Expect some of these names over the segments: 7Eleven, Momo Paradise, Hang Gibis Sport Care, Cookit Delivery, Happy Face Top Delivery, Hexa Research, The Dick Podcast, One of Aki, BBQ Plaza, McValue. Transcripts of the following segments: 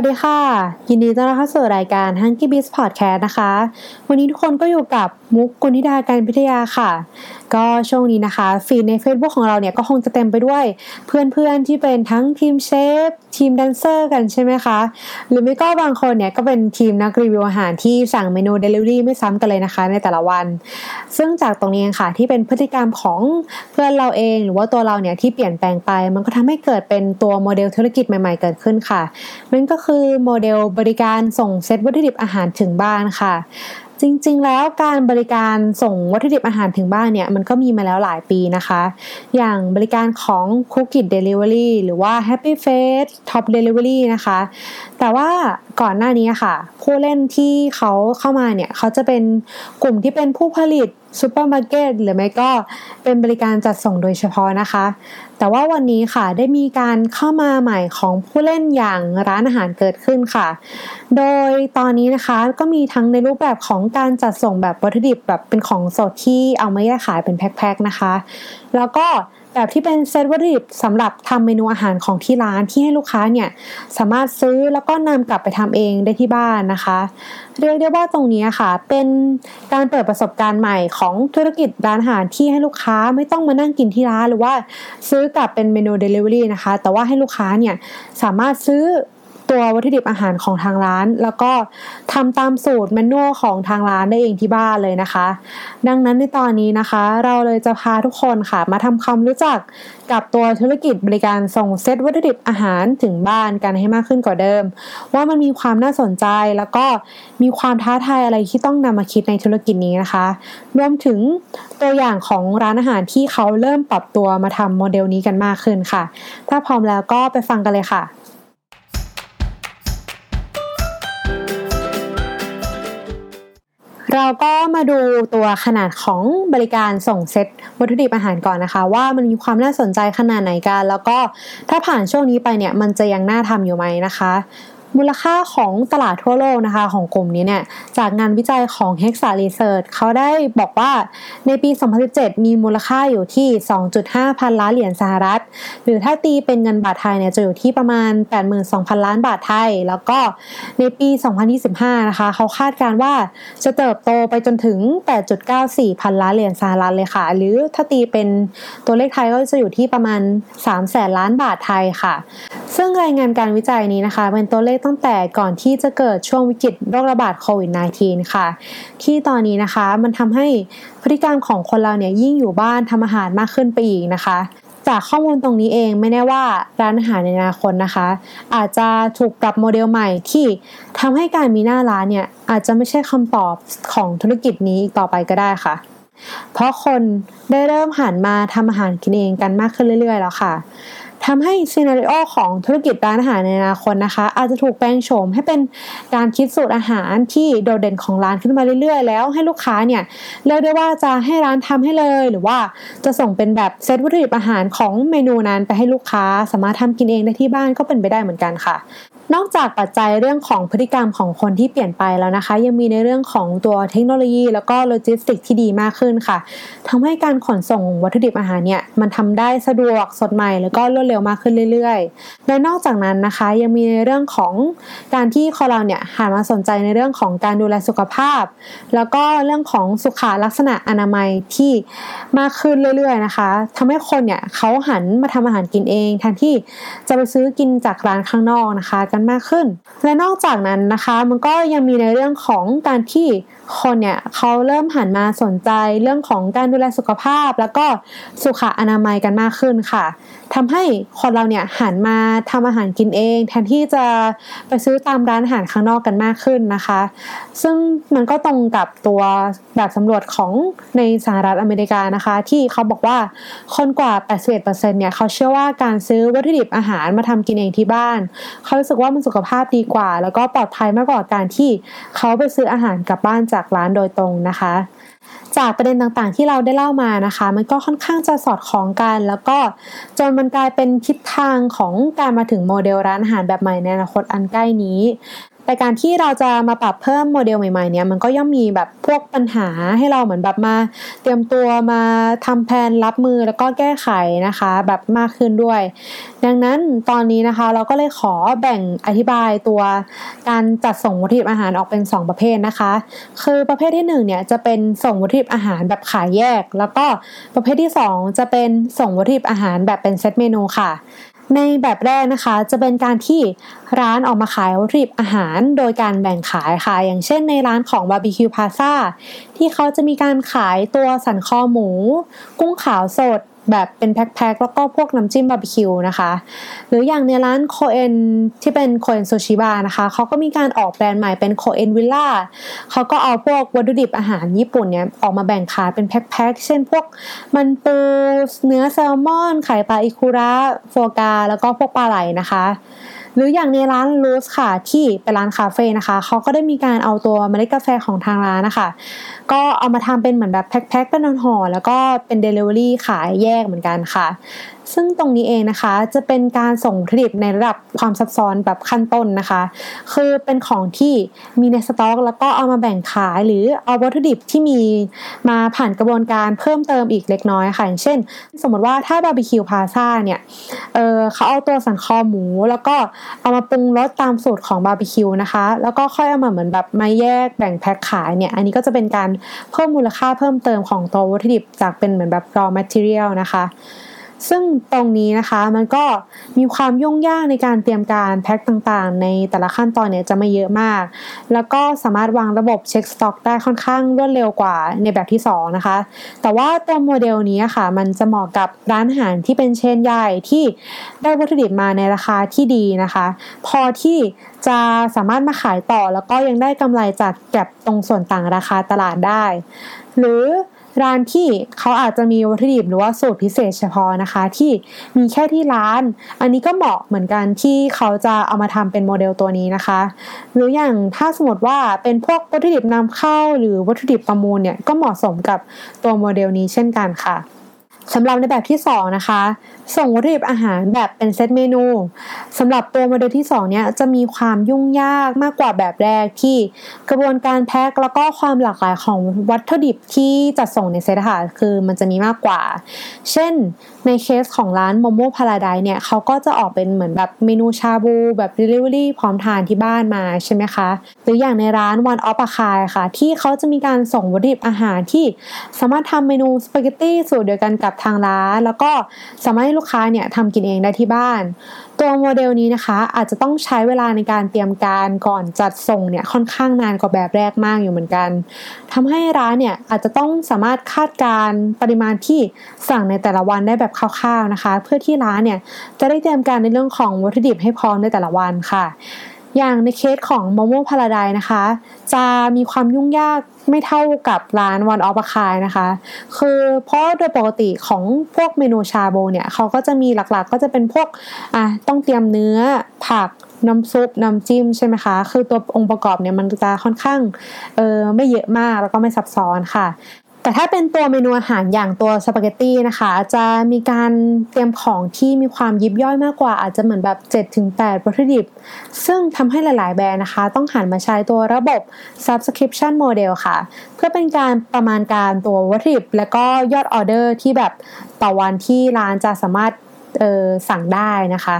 วัสดีค่ะยินดีต้อนรับเข้าสู่รายการ Hang Gibis Sport Care นะคะวันนี้ทุกคนก็อยู่กับมุกกุณิดาการพิทยาค่ะก็ช่วงนี้นะคะฟีดใน Facebook ของเราเนี่ยก็คงจะเต็มไปด้วยเพื่อนๆที่เป็นทั้งทีมเชฟทีมแดนเซอร์กันใช่ไหมคะหรือไม่ก็บางคนเนี่ยก็เป็นทีมนักรีวิวอาหารที่สั่งเมนู Delivery ไม่ซ้ำกันเลยนะคะในแต่ละวันซึ่งจากตรงนี้ค่ะที่เป็นพฤติกรรมของเพื่อนเราเองหรือว่าตัวเราเนี่ยที่เปลี่ยนแปลงไปมันก็ทำให้เกิดเป็นตัวโมเดลธุรกิจใหม่ๆเกิดขึ้นค่ะนั่นก็คือโมเดลบริการส่งเซตวัตถุดิบอาหารถึงบ้านค่ะจริงๆแล้วการบริการส่งวัตถุดิบอาหารถึงบ้านเนี่ยมันก็มีมาแล้วหลายปีนะคะอย่างบริการของ Cookit Delivery หรือว่า Happy Face Top Delivery นะคะแต่ว่าก่อนหน้านี้ค่ะผู้เล่นที่เขาเข้ามาเนี่ยเขาจะเป็นกลุ่มที่เป็นผู้ผลิตซูเปอร์มาร์เก็ตหรือไม่ก็เป็นบริการจัดส่งโดยเฉพาะนะคะแต่ว่าวันนี้ค่ะได้มีการเข้ามาใหม่ของผู้เล่นอย่างร้านอาหารเกิดขึ้นค่ะโดยตอนนี้นะคะก็มีทั้งในรูปแบบของการจัดส่งแบบวัตถุดิบแบบเป็นของสดที่เอามาแยกขายเป็นแพ็คๆนะคะแล้วก็แบบที่เป็นเซตวัตถุดิบสำหรับทำเมนูอาหารของที่ร้านที่ให้ลูกค้าเนี่ยสามารถซื้อแล้วก็นำกลับไปทำเองได้ที่บ้านนะคะเรียกได้ว่าตรงนี้ค่ะเป็นการเปิดประสบการณ์ใหม่ของธุรกิจร้านอาหารที่ให้ลูกค้าไม่ต้องมานั่งกินที่ร้านหรือว่าซื้อกลับเป็นเมนู Delivery นะคะแต่ว่าให้ลูกค้าเนี่ยสามารถซื้อตัววัตถุดิบอาหารของทางร้านแล้วก็ทำตามสูตรเมนูของทางร้านได้เองที่บ้านเลยนะคะดังนั้นในตอนนี้นะคะเราเลยจะพาทุกคนค่ะมาทำความรู้จักกับตัวธุรกิจบริการส่งเซตวัตถุดิบอาหารถึงบ้านกันให้มากขึ้นกว่าเดิมว่ามันมีความน่าสนใจแล้วก็มีความท้าทายอะไรที่ต้องนำมาคิดในธุรกิจนี้นะคะรวมถึงตัวอย่างของร้านอาหารที่เขาเริ่มปรับตัวมาทำโมเดลนี้กันมากขึ้นค่ะถ้าพร้อมแล้วก็ไปฟังกันเลยค่ะเราก็มาดูตัวขนาดของบริการส่งเซตวัตถุดิบอาหารก่อนนะคะว่ามันมีความน่าสนใจขนาดไหนกันแล้วก็ถ้าผ่านช่วงนี้ไปเนี่ยมันจะยังน่าทำอยู่ไหมนะคะมูลค่าของตลาดทั่วโลกนะคะของกลุ่มนี้เนี่ยจากงานวิจัยของ Hexa Research เขาได้บอกว่าในปี 2017 มีมูลค่าอยู่ที่ 2.5 พันล้านเหรียญสหรัฐหรือถ้าตีเป็นเงินบาทไทยเนี่ยจะอยู่ที่ประมาณ 82,000 ล้านบาทไทยแล้วก็ในปี 2025 นะคะเขาคาดการณ์ว่าจะเติบโตไปจนถึง 8.94 พันล้านเหรียญสหรัฐเลยค่ะหรือถ้าตีเป็นตัวเลขไทยก็จะอยู่ที่ประมาณ 300,000 ล้านบาทไทยค่ะซึ่งรายงานการวิจัยนี้นะคะเป็นตัวเลขตั้งแต่ก่อนที่จะเกิดช่วงวิกฤตโรคระบาดโควิด -19 ค่ะที่ตอนนี้นะคะมันทำให้พฤติกรรมของคนเราเนี่ยยิ่งอยู่บ้านทำอาหารมากขึ้นไปอีกนะคะจากข้อมูลตรงนี้เองไม่แน่ว่าร้านอาหารในอนาคตนะคะอาจจะถูกปรับโมเดลใหม่ที่ทำให้การมีหน้าร้านเนี่ยอาจจะไม่ใช่คำตอบของธุรกิจนี้อีกต่อไปก็ได้ค่ะเพราะคนได้เริ่มหันมาทำอาหารกินเองกันมากขึ้นเรื่อยๆแล้วค่ะทำให้ซีนาริโอของธุรกิจร้านอาหารในอนาคตนะคะอาจจะถูกแปลงโฉมให้เป็นการคิดสูตรอาหารที่โดดเด่นของร้านขึ้นมาเรื่อยๆแล้วให้ลูกค้าเนี่ยเลือกได้ว่าจะให้ร้านทำให้เลยหรือว่าจะส่งเป็นแบบเซตวัตถุดิบอาหารของเมนูนั้นไปให้ลูกค้าสามารถทำกินเองได้ที่บ้านก็เป็นไปได้เหมือนกันค่ะนอกจากปัจจัยเรื่องของพฤติกรรมของคนที่เปลี่ยนไปแล้วนะคะยังมีในเรื่องของตัวเทคโนโลยีแล้วก็โลจิสติกที่ดีมากขึ้นค่ะทำให้การขนส่งวัตถุดิบอาหารเนี่ยมันทำได้สะดวกสดใหม่แล้วก็รวดเร็วมากขึ้นเรื่อยๆและนอกจากนั้นนะคะยังมีในเรื่องของการที่คนเราเนี่ยหันมาสนใจในเรื่องของการดูแลสุขภาพแล้วก็เรื่องของสุขลักษณะอนามัยที่มากขึ้นเรื่อยๆนะคะทำให้คนเนี่ยเขาหันมาทำอาหารกินเองแทนที่จะไปซื้อกินจากร้านข้างนอกนะคะมากขึ้นและนอกจากนั้นนะคะมันก็ยังมีในเรื่องของการที่คนเนี่ยเขาเริ่มหันมาสนใจเรื่องของการดูแลสุขภาพแล้วก็สุขอนามัยกันมากขึ้นค่ะทำให้คนเราเนี่ยหันมาทำอาหารกินเองแทนที่จะไปซื้อตามร้านอาหารข้างนอกกันมากขึ้นนะคะซึ่งมันก็ตรงกับตัวแบบสำรวจของในสหรัฐอเมริกานะคะที่เขาบอกว่าคนกว่า 81% เนี่ยเขาเชื่อว่าการซื้อวัตถุดิบอาหารมาทำกินเองที่บ้านเขารู้สึกว่ามันสุขภาพดีกว่าแล้วก็ปลอดภัยมากกว่าการที่เขาไปซื้ออาหารกลับบ้านจากร้านโดยตรงนะคะจากประเด็นต่างๆที่เราได้เล่ามานะคะมันก็ค่อนข้างจะสอดคล้องกันแล้วก็จนมันกลายเป็นทิศทางของการมาถึงโมเดลร้านอาหารแบบใหม่ในอนาคตอันใกล้นี้ แต่การที่เราจะมาปรับเพิ่มโมเดลใหม่ๆเนี่ยมันก็ย่อมมีแบบพวกปัญหาให้เราเหมือนแบบมาเตรียมตัวมาทำแผนรับมือแล้วก็แก้ไขนะคะแบบมากขึ้นด้วยดังนั้นตอนนี้นะคะเราก็เลยขอแบ่งอธิบายตัวการจัดส่งวัตถุดิบอาหารออกเป็น2ประเภทนะคะคือประเภทที่1เนี่ยจะเป็นส่งวัตถุดิบอาหารแบบขายแยกแล้วก็ประเภทที่2จะเป็นส่งวัตถุดิบอาหารแบบเป็นเซตเมนูค่ะในแบบแรกนะคะจะเป็นการที่ร้านออกมาขายวัตถุดิบอาหารโดยการแบ่งขายค่ะอย่างเช่นในร้านของ BBQ Plaza ที่เขาจะมีการขายตัวสันคอหมูกุ้งขาวสดแบบเป็นแพ็คๆแล้วก็พวกน้ำจิ้มบาร์บีคิวนะคะหรืออย่างในร้านโคเอนที่เป็นโคเอนซูชิบาร์นะคะเขาก็มีการออกแบรนด์ใหม่เป็นโคเอนวิลล่าเขาก็เอาพวกวัตถุดิบอาหารญี่ปุ่นเนี่ยออกมาแบ่งขายเป็นแพ็คๆเช่นพวกมันปูเนื้อแซลมอนไข่ปลาอิคุระโฟกาแล้วก็พวกปลาไหลนะคะหรืออย่างในร้านลูสค่ะที่เป็นร้านคาเฟ่นะคะเขาก็ได้มีการเอาตัวเมล็ดกาแฟของทางร้านนะคะก็เอามาทำเป็นเหมือนแบบแพ็คๆเป็นห่อแล้วก็เป็นเดลิเวอรี่ขายแยกเหมือนกันค่ะซึ่งตรงนี้เองนะคะจะเป็นการส่งวัตถุดิบในระดับความซับซ้อนแบบขั้นต้นนะคะคือเป็นของที่มีในสต็อกแล้วก็เอามาแบ่งขายหรือเอาวัตถุดิบที่มีมาผ่านกระบวนการเพิ่มเติมอีกเล็กน้อยค่ะอย่างเช่นสมมติว่าถ้าบาร์บีคิวพลาซ่าเนี่ยเขาเอาตัวสันคอหมูแล้วก็เอามาปรุงรสตามสูตรของบาร์บีคิวนะคะแล้วก็ค่อยเอามาเหมือนแบบมาแยกแบ่งแพ็คขายเนี่ยอันนี้ก็จะเป็นการเพิ่มมูลค่าเพิ่มเติมของตัววัตถุดิบจากเป็นเหมือนแบบ raw material นะคะซึ่งตรงนี้นะคะมันก็มีความยุ่งยากในการเตรียมการแพ็คต่างๆในแต่ละขั้นตอนเนี่ยจะไม่เยอะมากแล้วก็สามารถวางระบบเช็คสต็อกได้ค่อนข้างรวดเร็วกว่าในแบบที่2นะคะแต่ว่าตัวโมเดลนี้ค่ะมันจะเหมาะกับร้านอาหารที่เป็นเชนใหญ่ที่ได้วัตถุดิบมาในราคาที่ดีนะคะพอที่จะสามารถมาขายต่อแล้วก็ยังได้กำไรจากแก็ปตรงส่วนต่างราคาตลาดได้หรือร้านที่เขาอาจจะมีวัตถุดิบหรือว่าสูตรพิเศษเฉพาะนะคะที่มีแค่ที่ร้านอันนี้ก็เหมาะเหมือนกันที่เขาจะเอามาทำเป็นโมเดลตัวนี้นะคะหรืออย่างถ้าสมมติว่าเป็นพวกวัตถุดิบนำเข้าหรือวัตถุดิบประมูลเนี่ยก็เหมาะสมกับตัวโมเดลนี้เช่นกันค่ะสำหรับในแบบที่2นะคะส่งวัตถุดิบอาหารแบบเป็นเซตเมนูสำหรับตัวโมเดลที่2เนี่ยจะมีความยุ่งยากมากกว่าแบบแรกที่กระบวนการแพ็คแล้วก็ความหลากหลายของวัตถุดิบที่จัดส่งในเซตอาหารคือมันจะมีมากกว่าเช่นในเคสของร้าน Momo Paradise เนี่ยเขาก็จะออกเป็นเหมือนแบบเมนูชาบูแบบ delivery พร้อมทานที่บ้านมาใช่ไหมคะหรืออย่างในร้าน One of Aki ค่ะที่เขาจะมีการส่งวัตถุดิบอาหารที่สามารถทำเมนูสปาเกตตี้สูตรเดียวกันกับทางร้านแล้วก็สามารถให้ลูกค้าเนี่ยทำกินเองได้ที่บ้านตัวโมเดลนี้นะคะอาจจะต้องใช้เวลาในการเตรียมการก่อนจัดส่งเนี่ยค่อนข้างนานกว่าแบบแรกมากอยู่เหมือนกันทำให้ร้านเนี่ยอาจจะต้องสามารถคาดการปริมาณที่สั่งในแต่ละวันได้แบบคร่าวๆนะคะเพื่อที่ร้านเนี่ยจะได้เตรียมการในเรื่องของวัตถุดิบให้พร้อมในแต่ละวันค่ะอย่างในเคสของ Momo Paradise นะคะจะมีความยุ่งยากไม่เท่ากับร้าน One of Aki นะคะคือเพราะโดยปกติของพวกเมนูชาโบเนี่ยเขาก็จะมีหลักๆก็จะเป็นพวกต้องเตรียมเนื้อผักน้ำซุปน้ำจิ้มใช่ไหมคะคือตัวองค์ประกอบเนี่ยมันจะค่อนข้างไม่เยอะมากแล้วก็ไม่ซับซ้อนค่ะแต่ถ้าเป็นตัวเมนูอาหารอย่างตัวสปาเกตตี้นะคะจะมีการเตรียมของที่มีความยิบย่อยมากกว่าอาจจะเหมือนแบบ7ถึง8วัตถุดิบซึ่งทำให้หลายๆแบรนด์นะคะต้องหันมาใช้ตัวระบบ Subscription Model ค่ะเพื่อเป็นการประมาณการตัววัตถุดิบและก็ยอดออเดอร์ที่แบบต่อวันที่ร้านจะสามารถสั่งได้นะคะ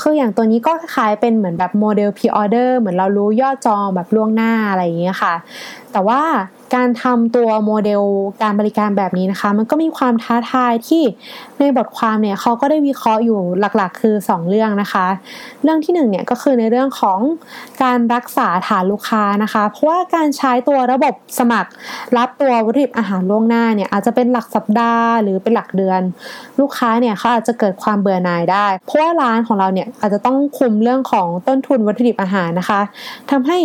คืออย่างตัวนี้ก็คล้ายเป็นเหมือนแบบโมเดล pre order เหมือนเรารู้ยอดจองแบบล่วงหน้าอะไรอย่างเงี้ยค่ะแต่ว่าการทำตัวโมเดลการบริการแบบนี้นะคะมันก็มีความท้าทายที่ในบทความเนี่ยเขาก็ได้วิเคราะห์อยู่หลักๆคือ2เรื่องนะคะเรื่องที่1เนี่ยก็คือในเรื่องของการรักษาฐานลูกค้านะคะเพราะว่าการใช้ตัวระบบสมัครรับตัววัตถุดิบอาหารล่วงหน้าเนี่ยอาจจะเป็นหลักสัปดาห์หรือเป็นหลักเดือนลูกค้าเนี่ยเขาอาจจะเกิดความเบื่อหน่ายได้เพราะว่าร้านของเราเนี่ยอาจจะต้องคุมเรื่องของต้นทุนวัตถุดิบอาหารนะคะทำให้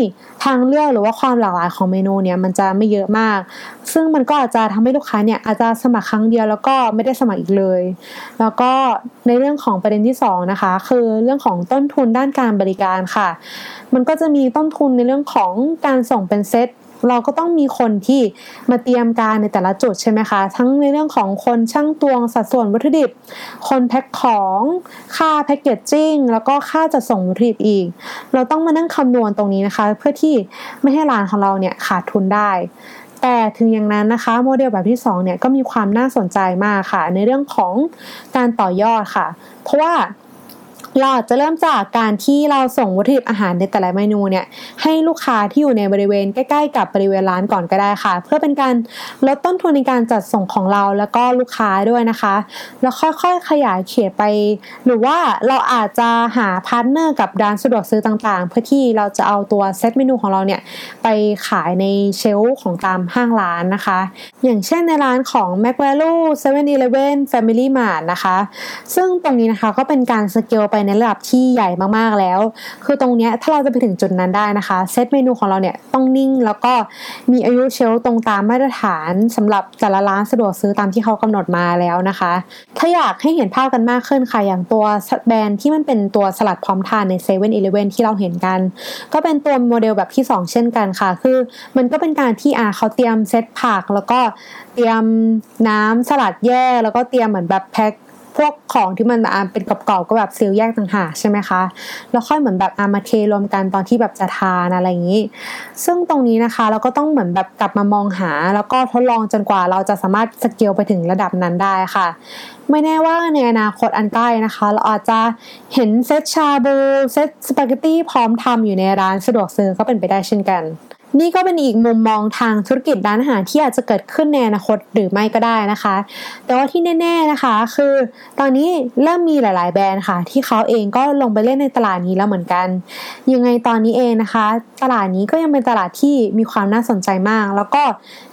ทางเลือกหรือว่าความหลากหลายของเมนูเนี่ยมันจะไม่เยอะมากซึ่งมันก็อาจจะทำให้ลูกค้าเนี่ยอาจจะสมัครครั้งเดียวแล้วก็ไม่ได้สมัครอีกเลยแล้วก็ในเรื่องของประเด็นที่2นะคะคือเรื่องของต้นทุนด้านการบริการค่ะมันก็จะมีต้นทุนในเรื่องของการส่งเป็นเซต เราก็ต้องมีคนที่มาเตรียมการในแต่ละจุดใช่ไหมคะทั้งในเรื่องของคนช่างตวงสัดส่วนวัตถุดิบคนแพ็คของค่าแพ็คเกจจิ้งแล้วก็ค่าจัดส่งวัตถุดิบอีกเราต้องมานั่งคำนวณตรงนี้นะคะเพื่อที่ไม่ให้ร้านของเราเนี่ยขาดทุนได้แต่ถึงอย่างนั้นนะคะโมเดลแบบที่2เนี่ยก็มีความน่าสนใจมากค่ะในเรื่องของการต่อยอดค่ะเพราะว่าเราจะเริ่มจากการที่เราส่งวัตถุดิบอาหารในแต่ละเมนูเนี่ยให้ลูกค้าที่อยู่ในบริเวณใกล้ๆกับบริเวณร้านก่อนก็ได้ค่ะเพื่อเป็นการลดต้นทุนในการจัดส่งของเราแล้วก็ลูกค้าด้วยนะคะแล้วค่อยๆขยายเขตไปหรือว่าเราอาจจะหาพาร์ทเนอร์กับร้านสะดวกซื้อต่างๆเพื่อที่เราจะเอาตัวเซตเมนูของเราเนี่ยไปขายในเชลฟ์ของตามห้างร้านนะคะอย่างเช่นในร้านของ McValue 7-Eleven Family Mart นะคะซึ่งตรงนี้นะคะก็เป็นการสเกลไปในระดับที่ใหญ่มากๆแล้วคือตรงนี้ถ้าเราจะไปถึงจุดนั้นได้นะคะเซตเมนูของเราเนี่ยต้องนิ่งแล้วก็มีอายุเชลฟ์ตรงตามมาตรฐานสำหรับแต่ละร้านสะดวกซื้อตามที่เขากำหนดมาแล้วนะคะถ้าอยากให้เห็นภาพกันมากขึ้นค่ะอย่างตัวแบรนด์ที่มันเป็นตัวสลัดพร้อมทานใน 7-Eleven ที่เราเห็นกันก็เป็นตัวโมเดลแบบที่2เช่นกันค่ะคือมันก็เป็นการที่เขาเตรียมเซตผักแล้วก็เตรียมน้ำสลัดแย่แล้วก็เตรียมเหมือนแบบแพ็คพวกของที่มันเป็นกรอบๆก็แบบซีลแยกต่างหากใช่ไหมคะแล้วค่อยเหมือนแบบมาเทรวมกันตอนที่แบบจะทานอะไรอย่างนี้ซึ่งตรงนี้นะคะเราก็ต้องเหมือนแบบกลับมามองหาแล้วก็ทดลองจนกว่าเราจะสามารถสเกลไปถึงระดับนั้นได้ค่ะไม่แน่ว่าในอนาคตอันใกล้นะคะเราอาจจะเห็นเซตชาบูเซตสปาเกตตี้พร้อมทำอยู่ในร้านสะดวกซื้อก็เป็นไปได้เช่นกันนี่ก็เป็นอีกมุมมองทางธุรกิจร้านอาหารที่อาจจะเกิดขึ้นในอนาคตหรือไม่ก็ได้นะคะแต่ว่าที่แน่ๆนะคะคือตอนนี้เริ่มมีหลายๆแบรนด์ค่ะที่เขาเองก็ลงไปเล่นในตลาดนี้แล้วเหมือนกันยังไงตอนนี้เองนะคะตลาดนี้ก็ยังเป็นตลาดที่มีความน่าสนใจมากแล้วก็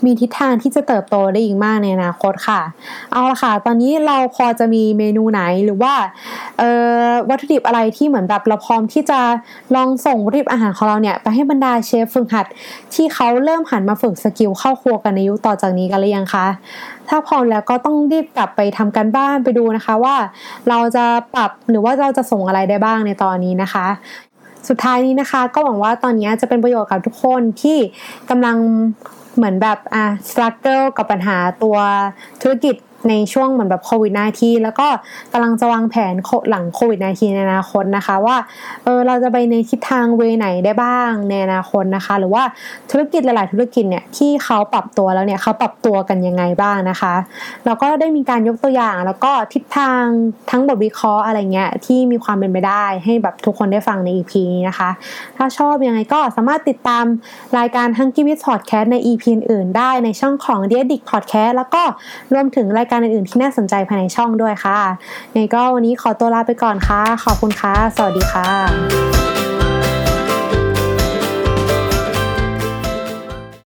มีทิศทางที่จะเติบโตได้อีกมากในอนาคตค่ะเอาล่ะค่ะตอนนี้เราพอจะมีเมนูไหนหรือว่าวัตถุดิบอะไรที่เหมือนแบบเราพร้อมที่จะลองส่งวัตถุดิบอาหารของเราเนี่ยไปให้บรรดาเชฟฝึกหัดที่เขาเริ่มหันมาฝึกสกิลเข้าครัวกันในยุคต่อจากนี้กันหรือยังคะถ้าพร้อมแล้วก็ต้องรีบกลับไปทำการบ้านไปดูนะคะว่าเราจะปรับหรือว่าเราจะส่งอะไรได้บ้างในตอนนี้นะคะสุดท้ายนี้นะคะก็หวังว่าตอนนี้จะเป็นประโยชน์กับทุกคนที่กำลังเหมือนแบบstruggle กับปัญหาตัวธุรกิจในช่วงเหมือนแบบโควิด-19 แล้วก็กำลังจะวางแผนหลังโควิด-19 ในอนาคตนะคะว่าเราจะไปในทิศทางเวไหนได้บ้างในอนาคตนะคะหรือว่าธุรกิจหลายๆธุรกิจเนี่ยที่เขาปรับตัวแล้วเนี่ยเขาปรับตัวกันยังไงบ้างนะคะเราก็ได้มีการยกตัวอย่างแล้วก็ทิศทางทั้งบทวิเคราะห์อะไรเงี้ยที่มีความเป็นไปได้ให้แบบทุกคนได้ฟังใน EP นี้นะคะถ้าชอบยังไงก็สามารถติดตามรายการ Hang Gibis Sport Care ใน EP อื่นๆได้ในช่องของ The Dick Podcast แล้วก็รวมถึงรายการอื่นๆที่น่าสนใจภายในช่องด้วยค่ะงั้นก็วันนี้ขอตัวลาไปก่อนค่ะขอบคุณค่ะสวัสดีค่ะ